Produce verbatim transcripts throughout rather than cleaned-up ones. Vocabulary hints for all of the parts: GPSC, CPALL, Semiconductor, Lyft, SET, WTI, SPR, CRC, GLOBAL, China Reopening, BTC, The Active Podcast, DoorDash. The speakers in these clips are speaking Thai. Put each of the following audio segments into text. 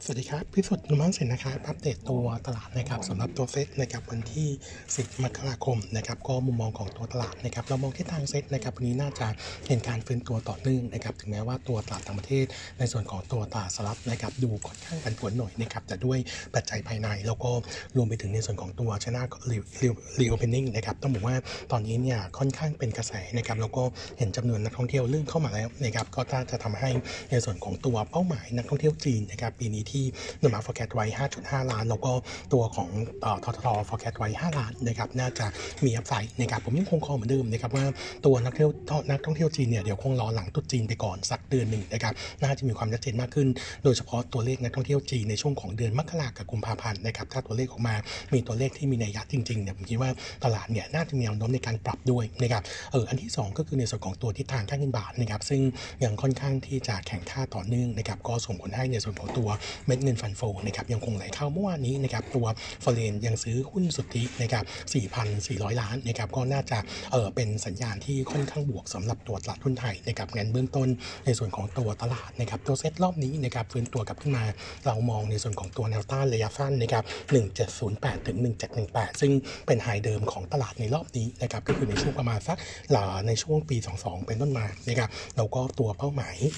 สวัสดีครับพิสุทธิ์นุมังสินนะครับอัปเดตตัวตลาดนะครับสำหรับตัวเซตนะครับวันที่สิบมกราคมนะครับก็มุมมองของตัวตลาดนะครับเรามองที่ทางเซตนะครับวันนี้น่าจะเห็นการฟื้นตัวต่อเนื่องนะครับถึงแม้ว่าตัวตลาดต่างประเทศในส่วนของตัวตลาดสหรัฐนะครับดูค่อนข้างผันผวนหน่อยนะครับแต่ด้วยปัจจัยภายในแล้วก็รวมไปถึงในส่วนของตัว China Reopening นะครับต้องบอกว่าตอนนี้เนี่ยค่อนข้างเป็นกระแสนะครับแล้วก็เห็นจำนวนนักท่องเที่ยวเริ่มเข้ามาแล้วนะครับก็น่าจะทำให้ในส่วนของตัวเป้าหมายนักท่องเที่ยวจีนนะครับปีนี้ที่นำมา forecast ไว้ ห้าจุดห้าล้านแล้วก็ตัวของททท forecast ไว้ห้าล้านนะครับน่าจะมีอัพไซด์นะครับผมยังคงคอเหมือนเดิมนะครับว่าตัวนักเที่ยวนักท่องเที่ยวจีนเนี่ยเดี๋ยวคงรอหลังตรุษจีนไปก่อนสักเดือนหนึ่งนะครับน่าจะมีความชัดเจนมากขึ้นโดยเฉพาะตัวเลขนักท่องเที่ยวจีนในช่วงของเดือนมกราคมกับกุมภาพันธ์นะครับถ้าตัวเลขออกมามีตัวเลขที่มีนัยยะจริงๆเนี่ยผมคิดว่าตลาดเนี่ยน่าจะมีแนวโน้มในการปรับด้วยนะครับเอออันที่สองก็คือในส่วนของตัวทิศทางค่าเงินบาทนะครับซึ่งยังค่อนข้างที่จะแข็งค่าต่อเนื่องนะครับก็ส่งผลให้ในส่วนของตัวเม็ดเงินฟันโฟนะครับยังคงไหลเข้าเมื่อวานนี้นะครับตัวฟอเรนยังซื้อหุ้นสุทธินะครับ สี่พันสี่ร้อยล้านนะครับก็น่าจะเออเป็นสัญญาณที่ค่อนข้างบวกสำหรับตัวตลาดหุ้นไทยนะครับงั้นเบื้องต้นในส่วนของตัวตลาดนะครับตัวเซตรอบนี้นะครับฟื้นตัวกลับขึ้นมาเรามองในส่วนของตัวแนวต้านระยะสั้นนะครับหนึ่งเจ็ดศูนย์แปดถึงหนึ่งเจ็ดหนึ่งแปดซึ่งเป็นไฮเดิมของตลาดในรอบนี้นะครับก็คือในช่วงประมาณสักในช่วงปีสองพันยี่สิบสองเป็นต้นมานะครับแล้วก็ตัวเป้าหมา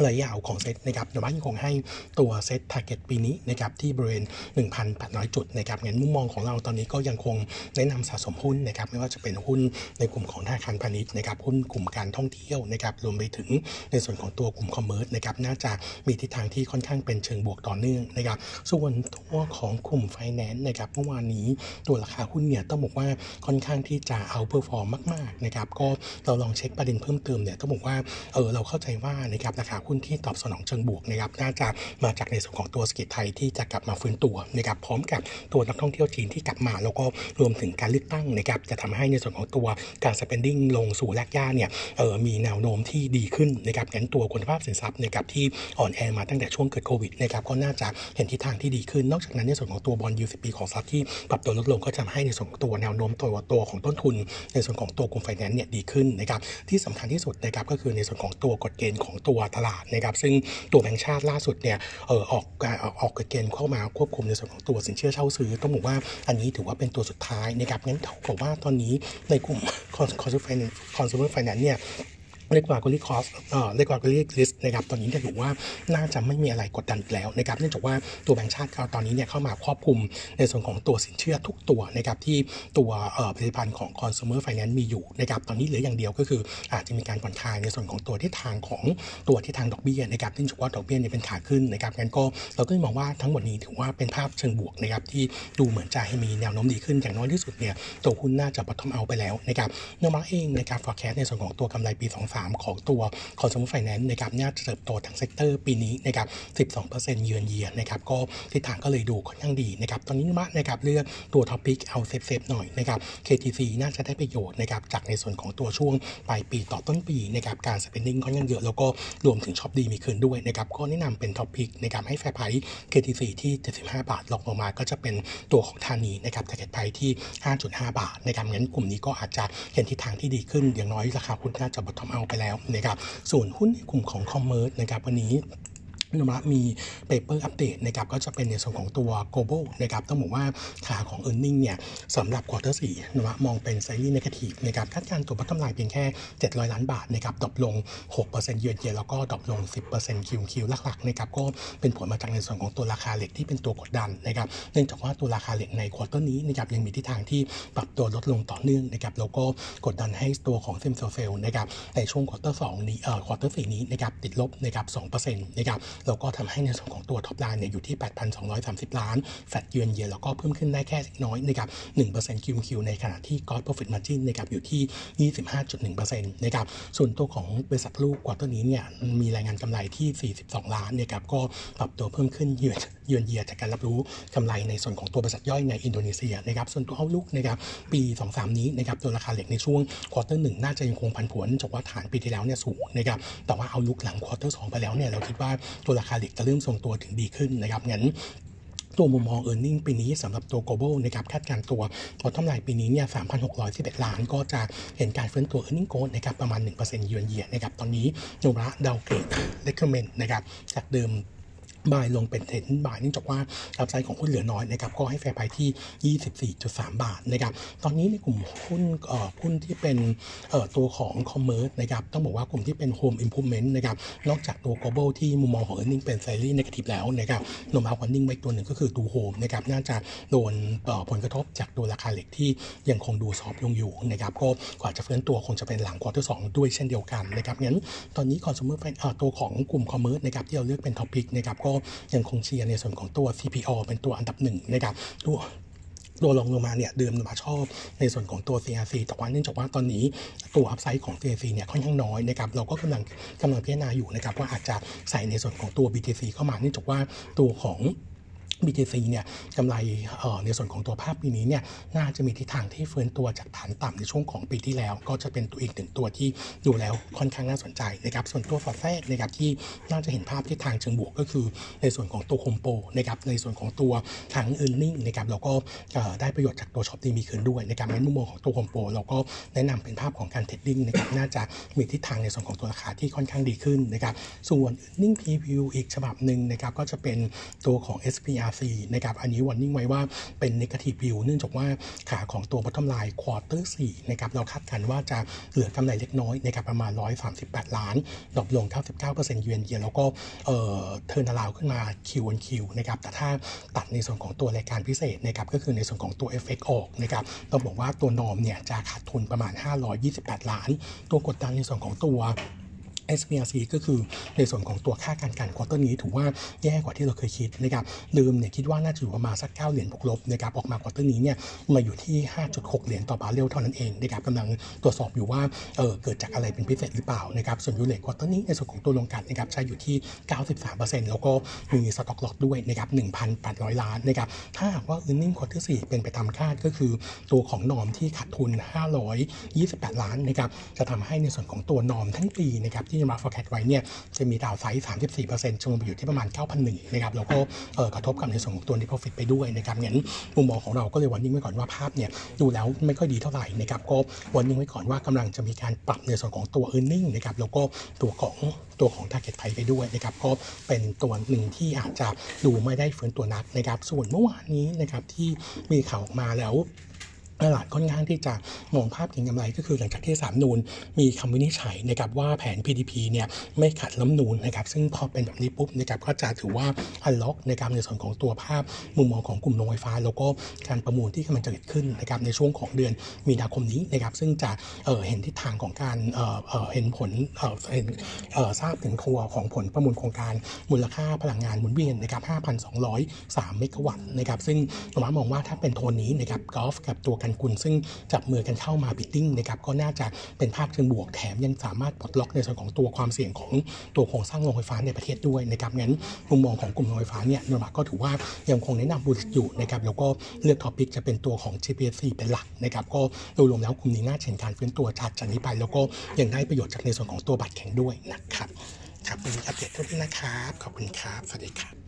ยระยะยาวของเซตนะครับโดยมั่นคงให้ตัวเซต target ปีนี้นะครับที่บริเวณ หนึ่งพันแปดร้อยจุดนะครับงั้นมุมมองของเราตอนนี้ก็ยังคงแนะนำสะสมหุ้นนะครับไม่ว่าจะเป็นหุ้นในกลุ่มของธนาคารพาณิชย์นะครับหุ้นกลุ่มการท่องเที่ยวนะครับรวมไปถึงในส่วนของตัวกลุ่มคอมเมอร์สนะครับน่าจะมีทิศทางที่ค่อนข้างเป็นเชิงบวกต่อเนื่องนะครับส่วนตัวของกลุ่มไฟแนนซ์นะครับเมื่อวานนี้ตัวราคาหุ้นเนี่ยต้องบอกว่าค่อนข้างที่จะเอาเพอร์ฟอร์มมากๆนะครับก็เราลองเช็คประเด็นเพิ่มเติมเนี่ยต้องบอกว่าเออเราเข้าใจว่านะครับราคาหุ้นที่ตอบสนองเชิงบวกนะครับน่าจะมาจากในส่วนของตัวเศรษฐกิจไทยที่จะกลับมาฟื้นตัวนะครับพร้อมกับตัวนักท่องเที่ยวจีนที่กลับมาแล้วก็รวมถึงการเลือกตั้งนะครับจะทำให้ในส่วนของตัวการ spending ลงสู่รากหญ้าเนี่ยเออมีแนวโน้มที่ดีขึ้นนะครับงั้นตัวคุณภาพสินทรัพย์นะครับที่อ่อนแอมาตั้งแต่ช่วงเกิดโควิดนะครับก็น่าจะเห็นทิศทางที่ดีขึ้นนอกจากนั้นในส่วนของตัวบอนด์ยูสิบปีของสหรัฐที่ปรับตัวลดลงก็ทำให้ในส่วนของตัวแนวโน้มตัวตัวของต้นทุนในส่วนของตัวกลุ่มไฟแนนซ์เนี่ยดีขึ้นนะครับที่สำคัญที่สุดนะครับก็คือในส่วนของตัวกฎเกณฑ์ของตัวตลาดนะครับซึ่งตัวแบงก์ชาติล่าสุดเนี่ยเออออกออกกฎเกณฑ์เข้ามาควบคุมในส่วนของตัวสินเชื่อเช่าซื้อต้องบอกว่าอันนี้ถือว่าเป็นตัวสุดท้ายนะครับงั้นเขาบอกว่าตอนนี้ในกลุ่ม Consumer Finance เนี่ยเรียกว่า Quality Cost เอ่อเรียกว่า Quality Risk นะครับตอนนี้จะถือว่าน่าจะไม่มีอะไรกดดันแล้วนะครับเนื่องจากว่าตัวแบงก์ชาติเขาตอนนี้เนี่ยเข้ามาครอบคลุมในส่วนของตัวสินเชื่อทุกตัวนะครับที่ตัวเอ่อผลิตภัณฑ์ของ Consumer Finance มีอยู่นะครับตอนนี้เหลืออย่างเดียวก็คืออาจจะมีการผ่อนคลายในส่วนของตัวทิศทางของตัวทิศทางดอกเบี้ยนะครับเนื่องจากว่าดอกเบี้ยเนี่ยเป็นขาขึ้นนะครับงั้นก็เราก็มองว่าทั้งหมดนี้ถือว่าเป็นภาพเชิงบวกนะครับที่ดูเหมือนจะให้มีแนวโน้มดีขึ้นอย่างน้อยที่สุดเนี่ยตัวหุ้นน่าจะบอททอมเอาท์ไปแล้วนะครับโนมาเองนะครับ forecast ในส่วนของตัวกำไรปีสองพันยี่สิบสามของตัวคอนซูเมอร์ไฟแนนซ์นะครับน่าจะเติบโตทางเซกเตอร์ปีนี้นะครับ สิบสองเปอร์เซ็นต์ เยือนเยียนะครับก็ทิศทางก็เลยดูค่อนข้างดีนะครับตอนนี้มะนะครับเลือกตัวท็อปปิกเอาเซฟๆหน่อยนะครับ เค ที ซี น่าจะได้ประโยชน์นะครับจากในส่วนของตัวช่วงปลายปีต่อต้นปีนะครับการ spending ค่อนข้างเยอะแล้วก็รวมถึงช็อปดีมีคืนด้วยนะครับก็แนะนำเป็นท็อปปิกนะครับให้แฟร์ไพรส์ เค ที ซี ที่เจ็ดสิบห้าบาทลงลงมาก็จะเป็นตัวของธานีนะครับแทร็กไพรที่ ห้าจุดห้าบาทนะครับงั้นกลุ่มนี้ก็อาจจะเห็นทิศทางที่ดีขึ้นอย่างน้อยราคาหุ้นน่าจะบอททอมเอาท์ไปแล้วนะครับส่วนหุ้นในกลุ่มของคอมเมอร์สนะครับวันนี้นุมะมีเปเปอร์อัปเดตนะครับก็จะเป็นในส่วนของตัว global นะครับต้องบอกว่าขาของ earning เนี่ยสำหรับ quarter สี่นุมะมองเป็น slightly negative นะครับคาดการณ์ตัวผลกำไรเพียงแค่เจ็ดร้อยล้านบาทนะครับดรอปลง หกเปอร์เซ็นต์ เยือนเยียแล้วก็ดรอปลง สิบเปอร์เซ็นต์ คิว คิว หลักๆนะครับก็เป็นผลมาจากในส่วนของตัวราคาเหล็กที่เป็นตัวกดดันนะครับเนื่องจากว่าตัวราคาเหล็กใน quarter นี้นะครับยังมีทิศทางที่ปรับตัวลดลงต่อเนื่องนะครับแล้วก็กดดันให้ตัวของ Semcell นะครับในช่วง quarter สองนี้เอ่อ quarter สี่นี้นะครับติดลบนะครับ สองเปอร์เซ็นต์ นะครับแล้วก็ทำให้ในส่วนของตัวท็อปไลน์เนี่ยอยู่ที่ แปดพันสองร้อยสามสิบล้านแฟตเยือนเยียแล้วก็เพิ่มขึ้นได้แค่เล็กน้อยนะครับ หนึ่งเปอร์เซ็นต์ คิว คิว ในขณะที่ Gross Profit Margin นะครับอยู่ที่ ยี่สิบห้าจุดหนึ่งเปอร์เซ็นต์ นะครับส่วนตัวของบริษัทลูกกว่าตัวนี้เนี่ยมีรายงานกำไรที่ สี่สิบสองล้านนะครับก็ปรับตัวเพิ่มขึ้นเยือนเยือนเยียจากการรับรู้กำไรในส่วนของตัวบริษัทย่อยในอินโดนีเซียนะครับส่วนตัวเอาลูกนะครับปี สองสาม นี้นะครับตัวราคาเหล็กในช่วงควอเตอร์หนึ่งน่าจะยังคงผันผวนจากว่าฐานปีที่แล้วเนี่ยสูงนะครับแต่ว่าเอาลูกหลังควอเตอร์สองไปแล้วเนี่ยเราคิดว่าตัวราคาเหล็กจะเริ่มทรงตัวถึงดีขึ้นนะครับงั้นตัวมุมมอง earning ปีนี้สำหรับตัว global นะครับคาดการณ์ตัวผลกำไรปีนี้เนี่ย สามพันหกร้อยสิบเอ็ดล้านก็จะเห็นการฟื้นตัว earning growth นะครับประมาณ หนึ่งเปอร์เซ็นต์ เยือนเยียนะครับตอนนี้นุมะดาวเกรด recommend นะครับจากเดิม บายลงเป็นเซ็นบายเนื่องจากว่าอัพไซด์ของหุ้นเหลือน้อยนะครับก็ให้แฟร์ไพรซ์ที่ ยี่สิบสี่จุดสาม บาทนะครับตอนนี้ในกลุ่มหุ้นเอ่อหุ้นที่เป็นเอ่อตัวของคอมเมอร์สนะครับต้องบอกว่ากลุ่มที่เป็นโฮมอิมพูฟเมนต์นะครับนอกจากตัว Global ที่มุมมองของ Earning เป็นไซรี่เนกาทีฟแล้วนะครับนำเอาควันนิ่งไว้ตัวหนึ่งก็คือตัวโฮมนะครับน่าจะโดนเอ่อผลกระทบจากตัวราคาเหล็กที่ยังคงดูซอฟลงอยู่นะครับก็กว่าจะฟื้นตัวคงจะเป็นหลังควอเตอร์สองด้วยเช่นเดียวกันนะครับงั้นตอนนี้คอนซูเมอร์เอ่อตัวของกลุ่มคอมเมอร์สนะครับที่เราเลือกเป็นท็อปิกนะครับก็ยังคงเชียร์ในส่วนของตัว ซี พี โอ เป็นตัวอันดับหนึ่งนะครับตัวตัวลงลงมาเนี่ยเดิมมาชอบในส่วนของตัว ซี อาร์ ซี แต่ว่าเนื่องจากว่าตอนนี้ตัวอัพไซด์ของ ซี อาร์ ซี เนี่ยค่อนข้างน้อยนะครับเราก็กำลังกำลังพิจารณาอยู่นะครับว่าอาจจะใส่ในส่วนของตัว บี ที ซี เข้ามาเนื่องจากว่าตัวของบี ที ซี เนี่ยกำไรในส่วนของตัวภาพปีนี้เนี่ยน่าจะมีทิศทางที่ฟื้นตัวจากฐานต่ำในช่วงของปีที่แล้วก็จะเป็นตัวอีกหนึ่งตัวที่ดูแล้วค่อนข้างน่าสนใจนะครับส่วนตัวฝาแฝดนะครับที่น่าจะเห็นภาพทิศทางเชิงบวกก็คือในส่วนของตัวโฮมโปรนะครับในส่วนของตัวทางเอิร์นิ่งนะครับเราก็ได้ประโยชน์จากตัวช็อปที่มีขึ้นด้วยนะครับในมุมมองของตัวโฮมโปรเราก็แนะนำเป็นภาพของการเทรดดิ้งนะครับน่าจะมีทิศทางในส่วนของตัวราคาที่ค่อนข้างดีขึ้นนะครับส่วนเอิร์นิ่งพรีวิวอีกฉบับนึงนะครับก็จะเป็นตัวของ เอส พี อาร์นะครับอันนี้วันนิ่งไว้ว่าเป็นเนกาทีฟวิวเนื่องจากว่าขาของตัว bottom line quarter สี่นะครับเราคาดการณ์ว่าจะเหลือกำไรเล็กน้อยนะครับประมาณหนึ่งร้อยสามสิบแปดล้านดรอปลง เก้าสิบเก้าเปอร์เซ็นต์ year on year แล้วก็เอ่อเทิร์นอะราวขึ้นมา Q on Q นะครับแต่ถ้าตัดในส่วนของตัวรายการพิเศษนะครับก็คือในส่วนของตัว เอฟ เอ็กซ์ ออกนะครับต้องบอกว่าตัวนอมเนี่ยจะขาดทุนประมาณห้าร้อยยี่สิบแปดล้านตัวกดดันในส่วนของตัวเอส พี อาร์ ซี ก็คือในส่วนของตัวค่าการกันควอเตอร์นี้ถือว่าแย่กว่าที่เราเคยคิดนะครับเดิมเนี่ยคิดว่าน่าจะอยู่ประมาณสักเก้าเหรียญบวกลบนะครับออกมาควอเตอร์นี้เนี่ยมาอยู่ที่ ห้าจุดหก เหรียญต่อบาร์เรลเท่านั้นเองนะครับกำลังตรวจสอบอยู่ว่าเออเกิดจากอะไรเป็นพิเศษหรือเปล่านะครับส่วนยูเรควอเตอร์นี้ในส่วนของตัวลงกันนะครับใช้อยู่ที่ เก้าสิบสามเปอร์เซ็นต์ แล้วก็มีสต็อกล็อตด้วยนะครับ หนึ่งพันแปดร้อย ล้านนะครับถ้าหากว่า earning ควอเตอร์สี่เป็นไปตามคาดก็คือตัวของนอมที่ขาดทุนห้าร้อยยี่สิบแปดล้านนะครับจะทำให้ในส่วนของตัวนอมทั้งปีนะครับที่มา forecast ไว้เนี่ยจะมีดาวไซส์ สามสิบสี่เปอร์เซ็นต์ จงไปอยู่ที่ประมาณ เก้าพันหนึ่งร้อย นะครับแล้วก็กระทบกับในส่วนของตัว net profit ไปด้วยนะครับงั้นมุมมองของเราก็เลยวันนิ่งไว้ก่อนว่าภาพเนี่ยดูแล้วไม่ค่อยดีเท่าไหร่นะครับก็วันนิ่งไว้ก่อนว่ากำลังจะมีการปรับในส่วนของตัว earning นะครับแล้วก็ตัวของตัวของ target price ไปด้วยนะครับก็เป็นตัวหนึ่งที่อาจจะดูไม่ได้ฟื้นตัวนักนะครับส่วนเมื่อวานนี้นะครับที่มีข่าวออกมาแล้วตลาดค่อนข้างที่จะมองภาพเก็งกำไรก็คือหลังจากที่สามนูนมีคำวินิจฉัยนะครับว่าแผน พี ดี พี เนี่ยไม่ขัดล้มนูนนะครับซึ่งพอเป็นแบบนี้ปุ๊บนะครับก็จะถือว่าอันล็อกในการในส่วนของตัวภาพมุมมองของกลุ่มโรงไฟฟ้าแล้วก็การประมูลที่กำลังจะเกิดขึ้นนะครับในช่วงของเดือนมีนาคมนี้นะครับซึ่งจะเอ่อเห็นทิศทางของการเอ่อเอ่อเห็นผลเอ่อเห็นเอ่อทราบถึงตัวของผลประมูลโครงการมูลค่าพลังงานหมุนเวียนนะครับ ห้าพันสองร้อยสาม เมกะวัตต์นะครับซึ่งผมมองว่าถ้าเป็นโทนนี้นะครับกอล์ฟกับตัวคุณซึ่งจับมือกันเข้ามาบิดดิ้งนะครับก็น่าจะเป็นภาพเชิงบวกแถมยังสามารถปลดล็อกในส่วนของตัวความเสี่ยงของตัวโครงสร้างโรงไฟฟ้าในประเทศด้วยนะครับงั้นมุมมองของกลุ่มโรงไฟฟ้าเนี่ยนวมาก็ถือว่ายังคงแนะนำบูลลิชอยู่นะครับแล้วก็เลือกท็อปิกจะเป็นตัวของ จี พี เอส ซี เป็นหลักนะครับก็โดยรวมแล้วกลุ่มนี้น่าเห็นการฟื้นตัวชัดจากนี้ไปแล้วก็ยังได้ประโยชน์จากในส่วนของตัวบัตรแข็งด้วยนะครับครับเป็นอัปเดตเท่านี้นะครับขอบคุณครับสวัสดีครับ